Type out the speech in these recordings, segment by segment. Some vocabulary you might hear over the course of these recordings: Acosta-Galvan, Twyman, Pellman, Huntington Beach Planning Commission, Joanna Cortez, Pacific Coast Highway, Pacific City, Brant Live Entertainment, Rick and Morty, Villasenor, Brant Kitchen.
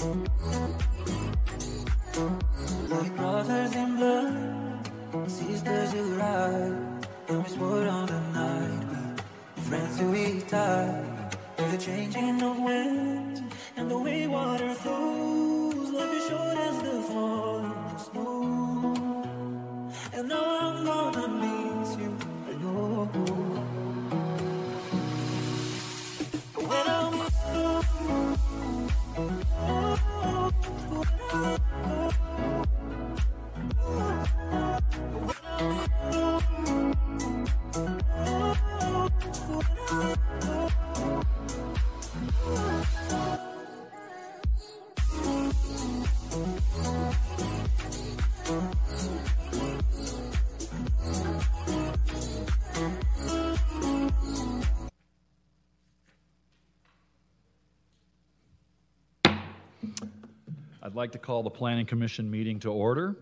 Like brothers in blood, sisters who ride, and we swore on the night, friends who we tied, through the changing of winds, and the way water flows, life is short as the fall of the snow, and now I'm gonna miss you, I know. I'd like to call the Planning Commission meeting to order.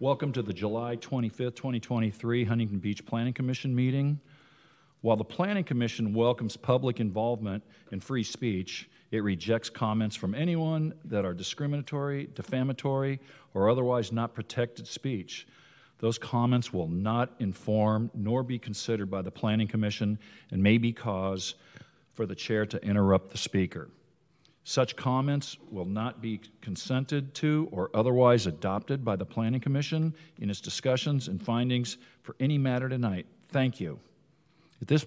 Welcome to the July 25th, 2023 Huntington Beach Planning Commission meeting. While the Planning Commission welcomes public involvement and free speech, it rejects comments from anyone that are discriminatory, defamatory, or otherwise not protected speech. Those comments will not inform nor be considered by the Planning Commission and may be cause for the chair to interrupt the speaker. Such comments will not be consented to or otherwise adopted by the Planning Commission in its discussions and findings for any matter tonight. Thank you. At this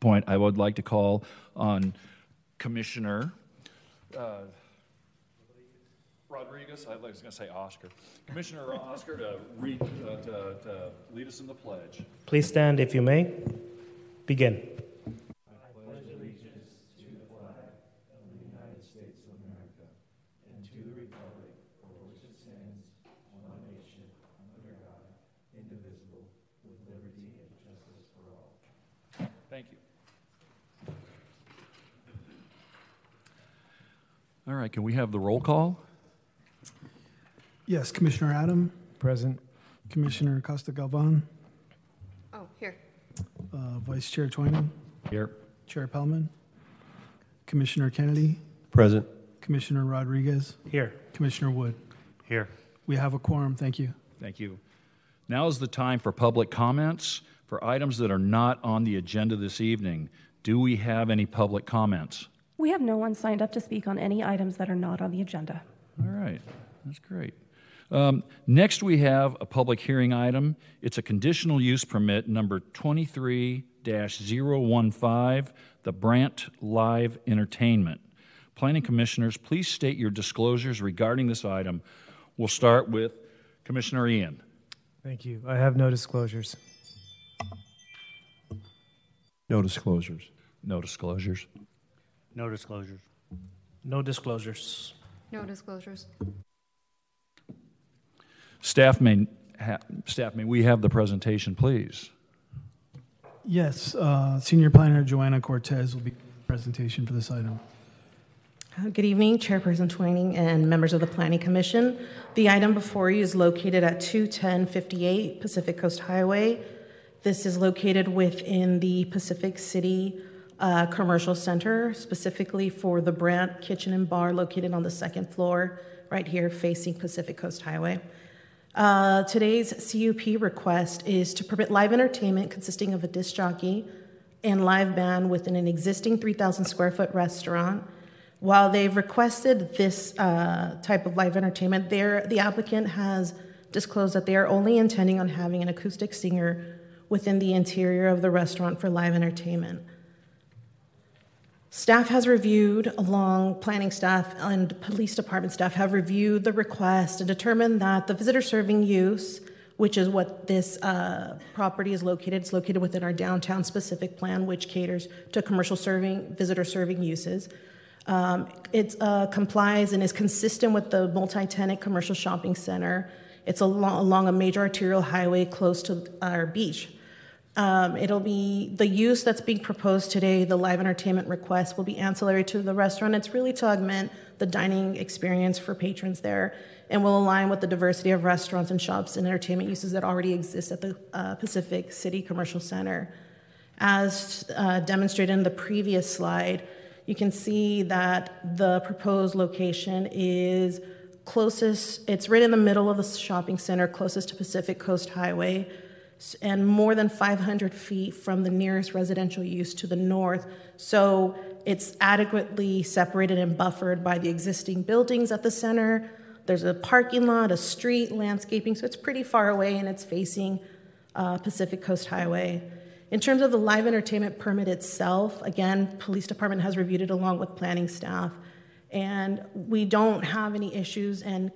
point, I would like to call on Commissioner Rodriguez. I was going to say Oscar. Commissioner Oscar to lead us in the pledge. Please stand if you may. Begin. All right, can we have the roll call? Yes, Commissioner Adam. Present. Commissioner Acosta-Galvan. Oh, here. Vice Chair Twyman. Here. Chair Pellman. Commissioner Kennedy. Present. Commissioner Rodriguez. Here. Commissioner Wood. Here. We have a quorum, thank you. Thank you. Now is the time for public comments for items that are not on the agenda this evening. Do we have any public comments? We have no one signed up to speak on any items that are not on the agenda. All right, that's great. Next we have a public hearing item. It's a conditional use permit number 23-015, the Brant Live Entertainment. Planning commissioners, please state your disclosures regarding this item. We'll start with Commissioner Ian. Thank you. I have no disclosures. No disclosures. No disclosures. No disclosures. No disclosures. No disclosures. Staff may we have the presentation, please? Yes, Senior Planner Joanna Cortez will be presentation for this item. Good evening, Chairperson Twining and members of the Planning Commission. The item before you is located at 21058 Pacific Coast Highway. This is located within the Pacific City commercial center, specifically for the Brant Kitchen and Bar located on the second floor, right here facing Pacific Coast Highway. Today's CUP request is to permit live entertainment consisting of a disc jockey and live band within an existing 3,000 square foot restaurant. While they've requested this type of live entertainment, the applicant has disclosed that they are only intending on having an acoustic singer within the interior of the restaurant for live entertainment. Staff has reviewed, along planning staff and police department staff, have reviewed the request and determined that the visitor serving use, which is what this property is located, it's located within our downtown specific plan, which caters to commercial serving, visitor serving uses. It complies and is consistent with the multi-tenant commercial shopping center. It's along a major arterial highway close to our beach. It'll be the use that's being proposed today, the live entertainment request, will be ancillary to the restaurant. It's really to augment the dining experience for patrons there and will align with the diversity of restaurants and shops and entertainment uses that already exist at the Pacific City Commercial Center. As demonstrated in the previous slide, You can see that the proposed location is closest, it's right in the middle of the shopping center, closest to Pacific Coast Highway, and more than 500 feet from the nearest residential use to the north. So it's adequately separated and buffered by the existing buildings at the center. There's a parking lot, a street, landscaping, so it's pretty far away, and it's facing Pacific Coast Highway. In terms of the live entertainment permit itself, again, police department has reviewed it along with planning staff, and we don't have any issues, and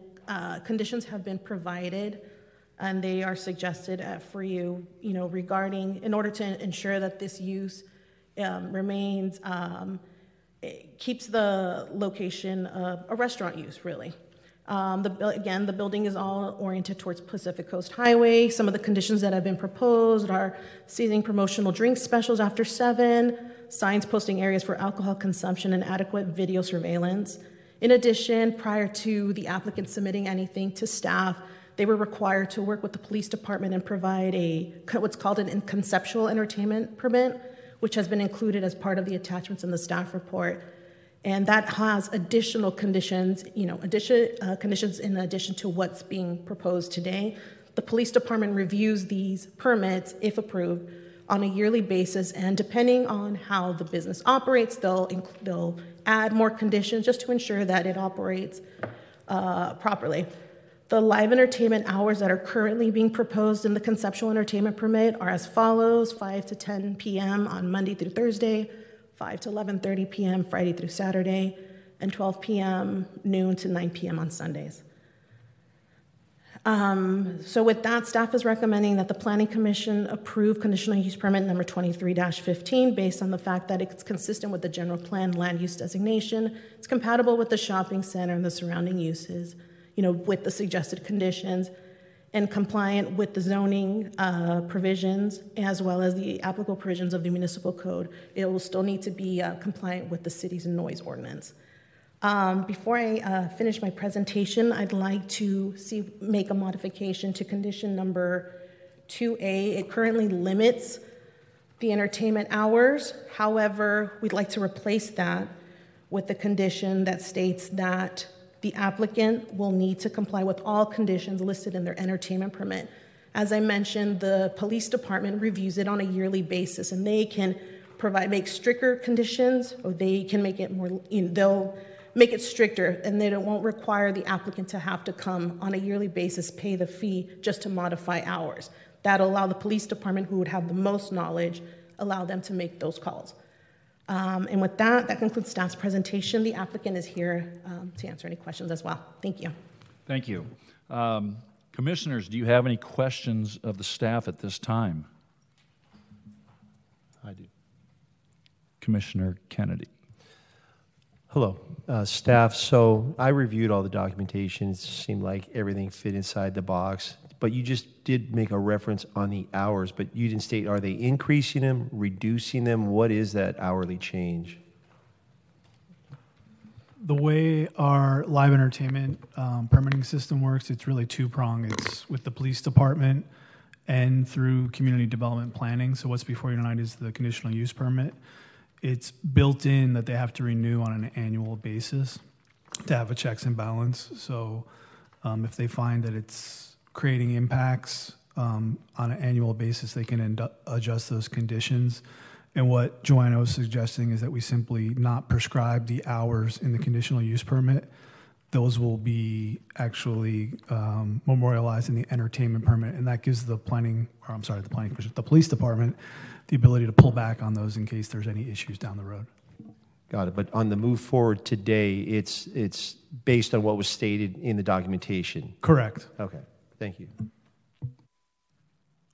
conditions have been provided, and they are suggested for you, regarding, in order to ensure that this use remains, it keeps the location of a restaurant use, really. Again, the building is all oriented towards Pacific Coast Highway. Some of the conditions that have been proposed are ceasing promotional drink specials after 7, signs posting areas for alcohol consumption, and adequate video surveillance. In addition, prior to the applicant submitting anything to staff, they were required to work with the police department and provide a what's called an conceptual entertainment permit, which has been included as part of the attachments in the staff report. And that has additional conditions, conditions in addition to what's being proposed today. The police department reviews these permits, if approved, on a yearly basis, and depending on how the business operates, they'll add more conditions just to ensure that it operates properly. The live entertainment hours that are currently being proposed in the conceptual entertainment permit are as follows: 5 to 10 p.m. on Monday through Thursday, 5 to 11:30 p.m. Friday through Saturday, and 12 p.m. noon to 9 p.m. on Sundays. So with that, staff is recommending that the Planning Commission approve conditional use permit number 23-15 based on the fact that it's consistent with the general plan land use designation. It's compatible with the shopping center and the surrounding uses, with the suggested conditions, and compliant with the zoning provisions, as well as the applicable provisions of the municipal code. It will still need to be compliant with the city's noise ordinance. Before I finish my presentation, I'd like to make a modification to condition number 2A. It currently limits the entertainment hours. However, we'd like to replace that with the condition that states that the applicant will need to comply with all conditions listed in their entertainment permit. As I mentioned, the police department reviews it on a yearly basis, and they can make stricter conditions, or they can make it more, they'll make it stricter, and they won't require the applicant to have to come on a yearly basis, pay the fee just to modify hours. That'll allow the police department, who would have the most knowledge, allow them to make those calls. And with that, that concludes staff's presentation. The applicant is here to answer any questions as well. Thank you. Thank you. Commissioners, do you have any questions of the staff at this time? I do. Commissioner Kennedy. Hello, staff. So I reviewed all the documentation. It seemed like everything fit inside the box, but you just did make a reference on the hours, but you didn't state, are they increasing them, reducing them? What is that hourly change? The way our live entertainment permitting system works, it's really two-pronged. It's with the police department and through community development planning. So what's before you tonight is the conditional use permit. It's built in that they have to renew on an annual basis to have a checks and balance. So if they find that it's creating impacts on an annual basis, they can adjust those conditions. And what Joanna was suggesting is that we simply not prescribe the hours in the conditional use permit. Those will be actually memorialized in the entertainment permit, and that gives the planning commission, the police department, the ability to pull back on those in case there's any issues down the road. Got it, but on the move forward today, it's based on what was stated in the documentation? Correct. Okay. Thank you.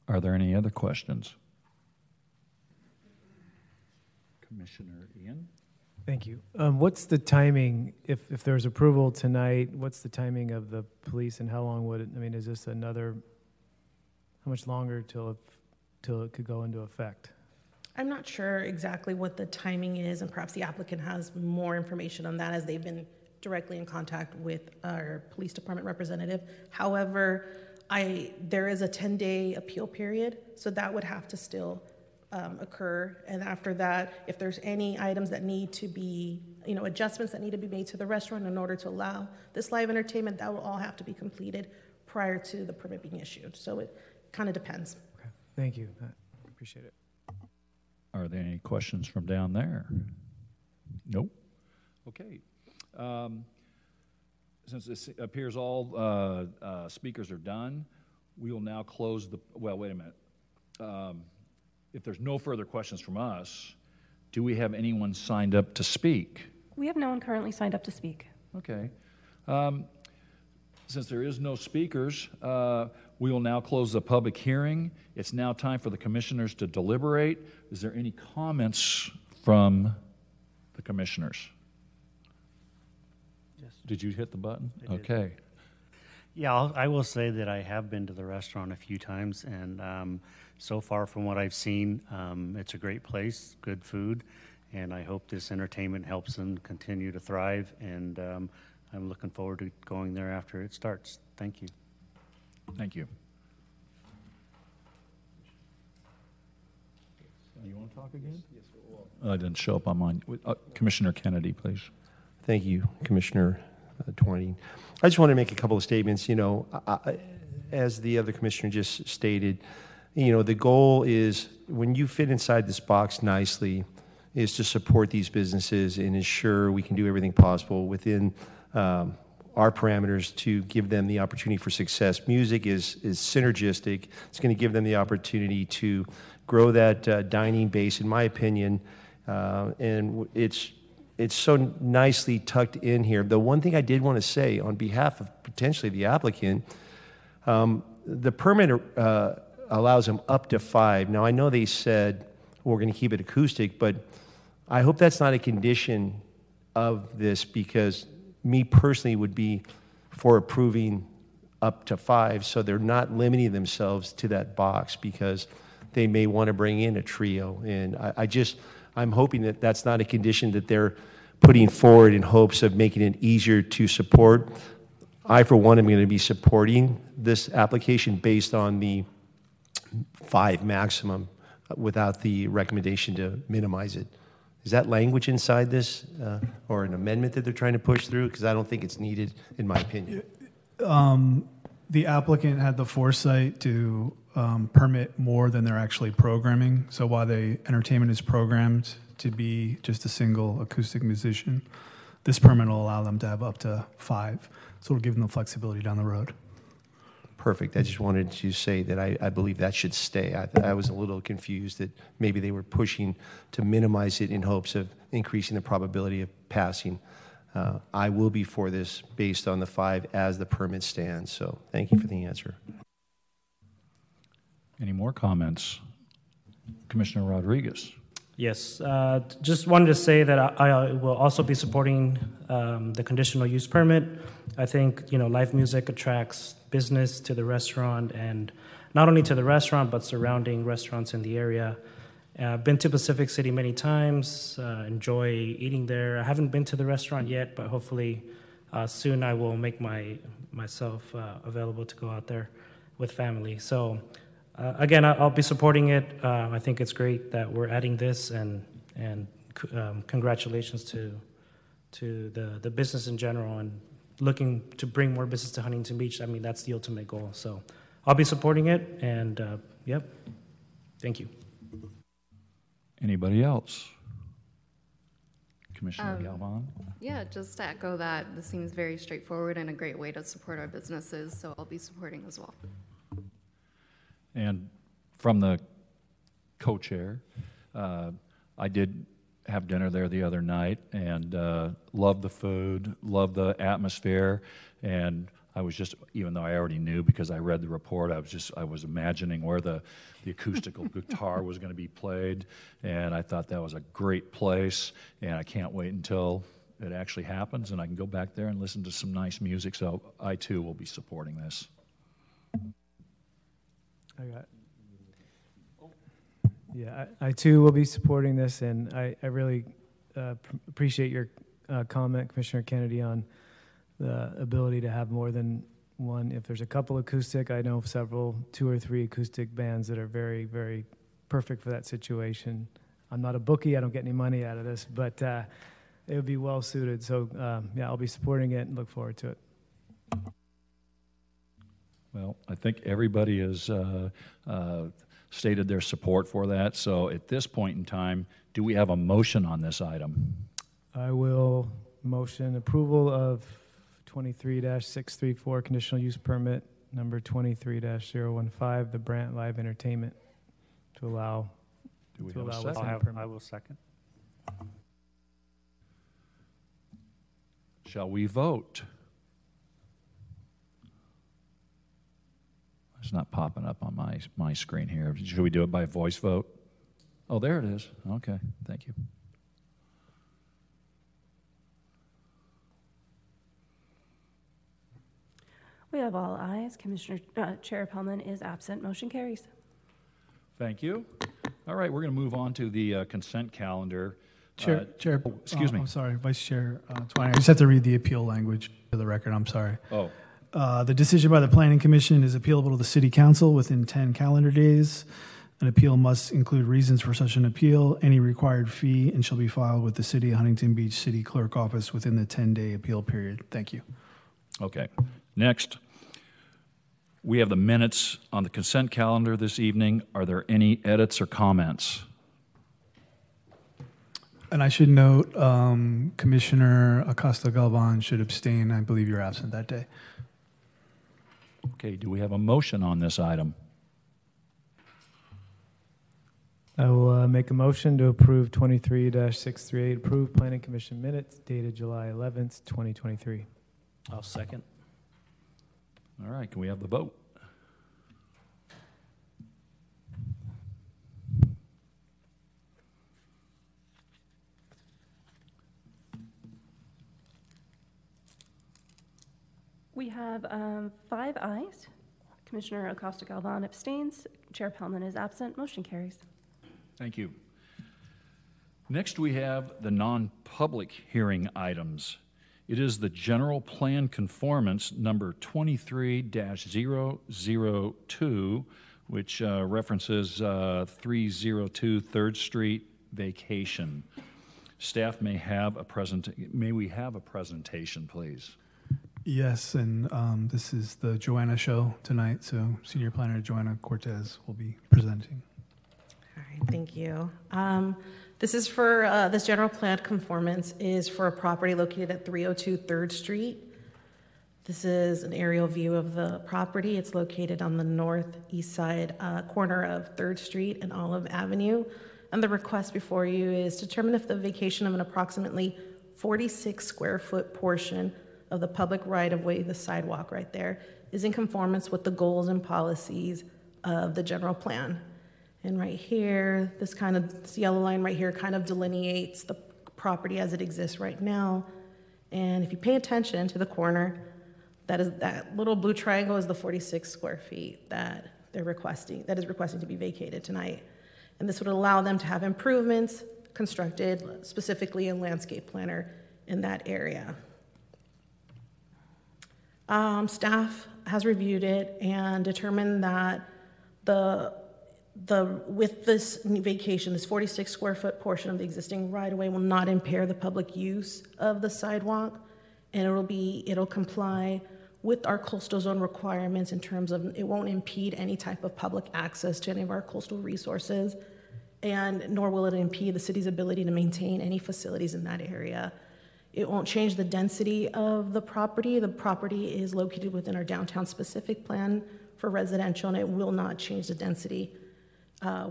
Are there any other questions? Commissioner Ian? Thank you. What's the timing, if there's approval tonight, what's the timing of the police, and how long would it, is this another, how much longer till it could go into effect? I'm not sure exactly what the timing is, and perhaps the applicant has more information on that, as they've been directly in contact with our police department representative. However, there is a 10-day appeal period, so that would have to still occur. And after that, if there's any items that need to be, you know, adjustments that need to be made to the restaurant in order to allow this live entertainment, that will all have to be completed prior to the permit being issued. So it kind of depends. Okay. Thank you. I appreciate it. Are there any questions from down there? Nope. Okay. Since it appears all speakers are done, we will now close the, well, wait a minute. If there's no further questions from us, do we have anyone signed up to speak? We have no one currently signed up to speak. Okay. Since there is no speakers, we will now close the public hearing. It's now time for the commissioners to deliberate. Is there any comments from the commissioners? Yes. Did you hit the button? Okay. Yeah, I will say that I have been to the restaurant a few times, and so far from what I've seen, it's a great place, good food, and I hope this entertainment helps them continue to thrive, and I'm looking forward to going there after it starts. Thank you. Thank you. You want to talk again? Yes, I didn't show up on mine. Commissioner Kennedy, please. Thank you, Commissioner Twining. I just want to make a couple of statements. You know, as the other commissioner just stated, you know, the goal is when you fit inside this box nicely is to support these businesses and ensure we can do everything possible within our parameters to give them the opportunity for success. Music is synergistic. It's going to give them the opportunity to grow that dining base, in my opinion, and it's so nicely tucked in here. The one thing I did want to say on behalf of potentially the applicant, the permit allows them up to 5. Now, I know they said we're going to keep it acoustic, but I hope that's not a condition of this, because me personally would be for approving up to 5, so they're not limiting themselves to that box, because they may want to bring in a trio. And I'm hoping that that's not a condition that they're putting forward in hopes of making it easier to support. I, for one, am going to be supporting this application based on the 5 maximum without the recommendation to minimize it. Is that language inside this or an amendment that they're trying to push through? Because I don't think it's needed, in my opinion. The applicant had the foresight to permit more than they're actually programming. So while the entertainment is programmed to be just a single acoustic musician, this permit will allow them to have up to 5. So it'll give them the flexibility down the road. Perfect. I just wanted to say that I believe that should stay. I was a little confused that maybe they were pushing to minimize it in hopes of increasing the probability of passing. I will be for this based on the 5 as the permit stands. So thank you for the answer. Any more comments? Commissioner Rodriguez. Yes. Just wanted to say that I will also be supporting the conditional use permit. I think, you know, live music attracts business to the restaurant, and not only to the restaurant but surrounding restaurants in the area. I've been to Pacific City many times, enjoy eating there. I haven't been to the restaurant yet, but hopefully soon I will make myself available to go out there with family. So again, I'll be supporting it. I think it's great that we're adding this, and congratulations to the business in general, and looking to bring more business to Huntington Beach. I mean, that's the ultimate goal. So I'll be supporting it, and yep, thank you. Anybody else? Commissioner Galvan? Yeah, just to echo that, this seems very straightforward and a great way to support our businesses, so I'll be supporting as well. And from the co-chair, I did have dinner there the other night, and loved the food, loved the atmosphere, and I was just, even though I already knew because I read the report, I was imagining where the acoustical guitar was going to be played, and I thought that was a great place, and I can't wait until it actually happens and I can go back there and listen to some nice music. So I too will be supporting this. I got it. Yeah, I too will be supporting this, and I really appreciate your comment, Commissioner Kennedy, on the ability to have more than one. If there's a couple acoustic, I know of several, 2 or 3 acoustic bands that are very, very perfect for that situation. I'm not a bookie. I don't get any money out of this, but it would be well suited. So yeah, I'll be supporting it and look forward to it. Well, I think everybody has stated their support for that. So at this point in time, do we have a motion on this item? I will motion approval of 23-634 conditional use permit number 23-015, the Brant Live Entertainment, to allow. Do we have a second? I will second. Shall we vote? It's not popping up on my screen here. Should we do it by voice vote? Oh, there it is. Okay, thank you. We have all ayes. Commissioner Chair Pellman is absent. Motion carries. Thank you. All right, we're going to move on to the consent calendar. Chair, excuse me. I'm sorry, Vice Chair Twine. I just have to read the appeal language for the record. I'm sorry. Oh. The decision by the Planning Commission is appealable to the City Council within 10 calendar days. An appeal must include reasons for such an appeal, any required fee, and shall be filed with the City of Huntington Beach City Clerk Office within the 10-day appeal period. Thank you. Okay. Next, we have the minutes on the consent calendar this evening. Are there any edits or comments? And I should note, Commissioner Acosta-Galvan should abstain. I believe you're absent that day. Okay, do we have a motion on this item? I will make a motion to approve 23-638, approve Planning Commission minutes dated July 11th, 2023. I'll second. All right, can we have the vote? We have 5 ayes. Commissioner Acosta-Galvan abstains. Chair Pellman is absent. Motion carries. Thank you. Next, we have the non-public hearing items. It is the general plan conformance number 23-002, which references 302 3rd Street vacation. Staff may we have a presentation, please? Yes, and this is the Joanna show tonight, so Senior Planner Joanna Cortez will be presenting. All right, thank you. This is for, this general plan conformance is for a property located at 302 3rd Street. This is an aerial view of the property. It's located on the northeast side corner of 3rd Street and Olive Avenue. And the request before you is determine if the vacation of an approximately 46 square foot portion of the public right-of-way, the sidewalk right there, is in conformance with the goals and policies of the general plan. And right here, this yellow line right here kind of delineates the property as it exists right now. And if you pay attention to the corner, that little blue triangle is the 46 square feet that they're requesting, that is requesting to be vacated tonight. And this would allow them to have improvements constructed, specifically in landscape planner in that area. Staff has reviewed it and determined that with this vacation, this 46 square foot portion of the existing right-of-way will not impair the public use of the sidewalk, and it'll comply with our coastal zone requirements in terms of it won't impede any type of public access to any of our coastal resources, and nor will it impede the city's ability to maintain any facilities in that area. It won't change the density of the property. The property is located within our downtown specific plan for residential, and it will not change the density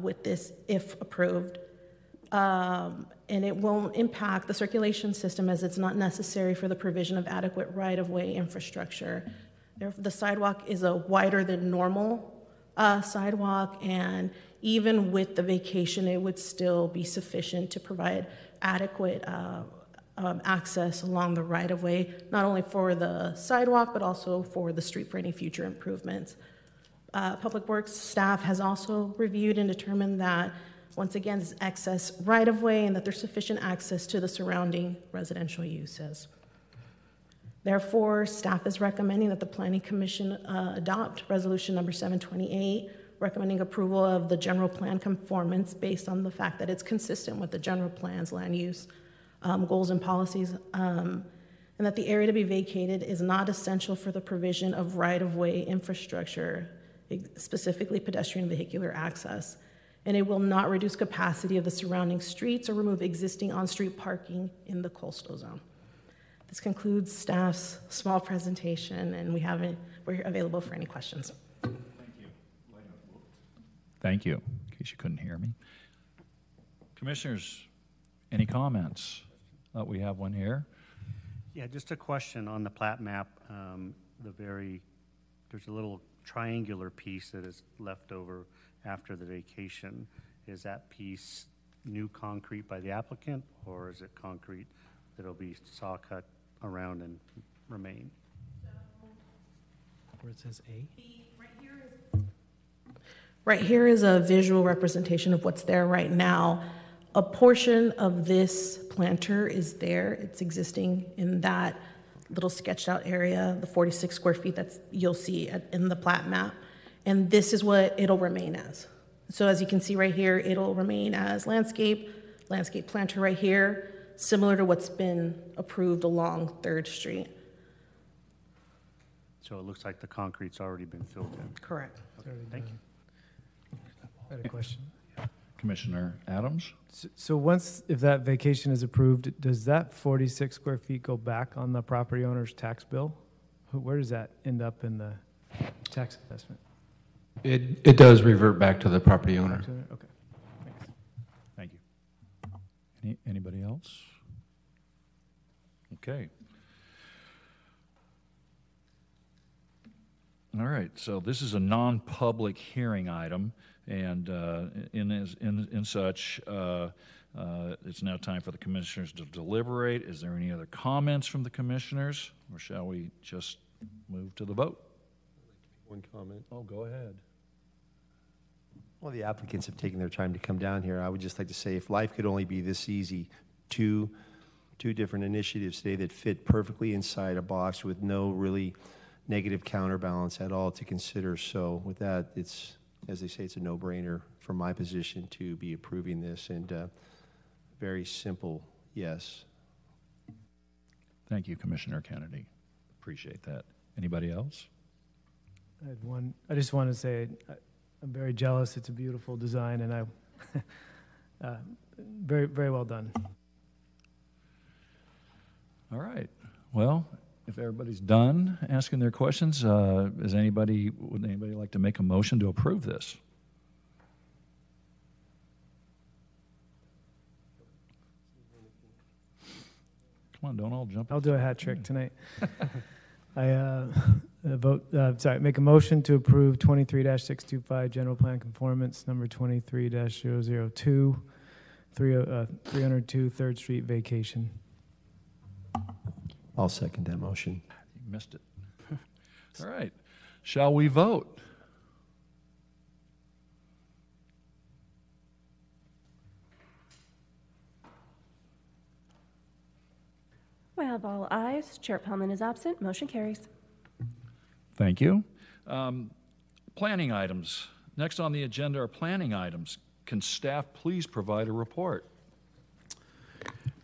with this if approved. And it won't impact the circulation system as it's not necessary for the provision of adequate right-of-way infrastructure. Therefore, the sidewalk is a wider than normal sidewalk, and even with the vacation, it would still be sufficient to provide adequate access along the right-of-way, not only for the sidewalk, but also for the street for any future improvements. Public Works staff has also reviewed and determined that, once again, this is excess right-of-way and that there's sufficient access to the surrounding residential uses. Therefore, staff is recommending that the Planning Commission adopt resolution number 728, recommending approval of the general plan conformance based on the fact that it's consistent with the general plan's land use goals and policies, and that the area to be vacated is not essential for the provision of right-of-way infrastructure, specifically pedestrian vehicular access, and it will not reduce capacity of the surrounding streets or remove existing on-street parking in the coastal zone. This concludes staff's small presentation, and we're available for any questions. Thank you. Thank you, in case you couldn't hear me. Commissioners, any comments? We have one here. Yeah, just a question on the plat map. There's a little triangular piece that is left over after the vacation. Is that piece new concrete by the applicant, or is it concrete that'll be saw cut around and remain? Where it says A? Right here is a visual representation of what's there right now. A portion of this planter is there. It's existing in that little sketched out area, the 46 square feet that's you'll see in the plat map. And this is what it'll remain as. So as you can see right here, it'll remain as landscape planter right here, similar to what's been approved along 3rd Street. So it looks like the concrete's already been filled in. Correct. Okay. Thank you. I had a question. Commissioner Adams? So once, if that vacation is approved, does that 46 square feet go back on the property owner's tax bill? Where does that end up in the tax assessment? It does revert back to the property owner. Okay. Thanks. Thank you. Anybody else? Okay. All right. So this is a non-public hearing item, and it's now time for the commissioners to deliberate. Is there any other comments from the commissioners, or shall we just move to the vote? One comment. Oh, go ahead. Well, the applicants have taken their time to come down here. I would just like to say, if life could only be this easy, two different initiatives today that fit perfectly inside a box with no really negative counterbalance at all to consider. So with that, it's, as they say, it's a no-brainer from my position to be approving this, and very simple yes. Thank you, Commissioner Kennedy. Appreciate that. Anybody else? I had one. I just want to say I'm very jealous. It's a beautiful design, and I very, very well done. All right. Well, if everybody's done asking their questions, would anybody like to make a motion to approve this? Come on, don't all jump. I'll do a hat trick tonight. Make a motion to approve 23-625 General Plan Conformance Number 23-002, 302 3rd Street Vacation. I'll second that motion. You missed it. All right. Shall we vote? We have all ayes. Chair Pellman is absent. Motion carries. Thank you. Planning items. Next on the agenda are planning items. Can staff please provide a report?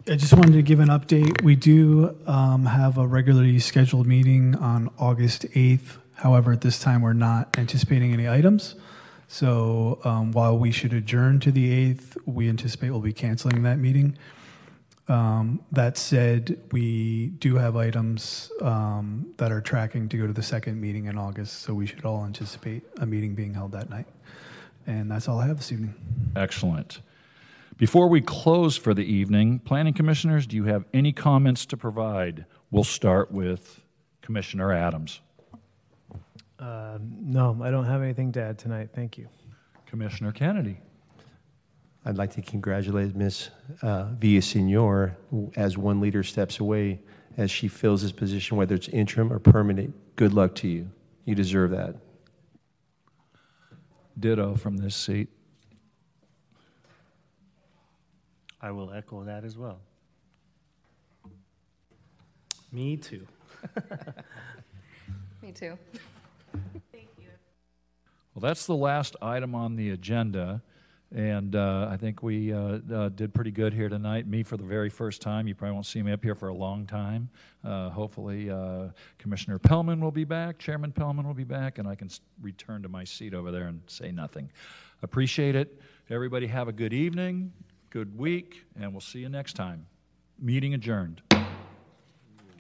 I just wanted to give an update. We do have a regularly scheduled meeting on August 8th. However, at this time, we're not anticipating any items. So while we should adjourn to the 8th, we anticipate we'll be canceling that meeting. That said, we do have items that are tracking to go to the second meeting in August. So we should all anticipate a meeting being held that night. And that's all I have this evening. Excellent. Before we close for the evening, planning commissioners, do you have any comments to provide? We'll start with Commissioner Adams. No, I don't have anything to add tonight. Thank you. Commissioner Kennedy. I'd like to congratulate Ms. Villasenor as one leader steps away as she fills this position, whether it's interim or permanent. Good luck to you. You deserve that. Ditto from this seat. I will echo that as well. Me too. Me too. Thank you. Well, that's the last item on the agenda, and I think we did pretty good here tonight. Me for the very first time. You probably won't see me up here for a long time. Hopefully Commissioner Pellman will be back, Chairman Pellman will be back, and I can return to my seat over there and say nothing. Appreciate it. Everybody have a good evening, good week, and we'll see you next time. Meeting adjourned.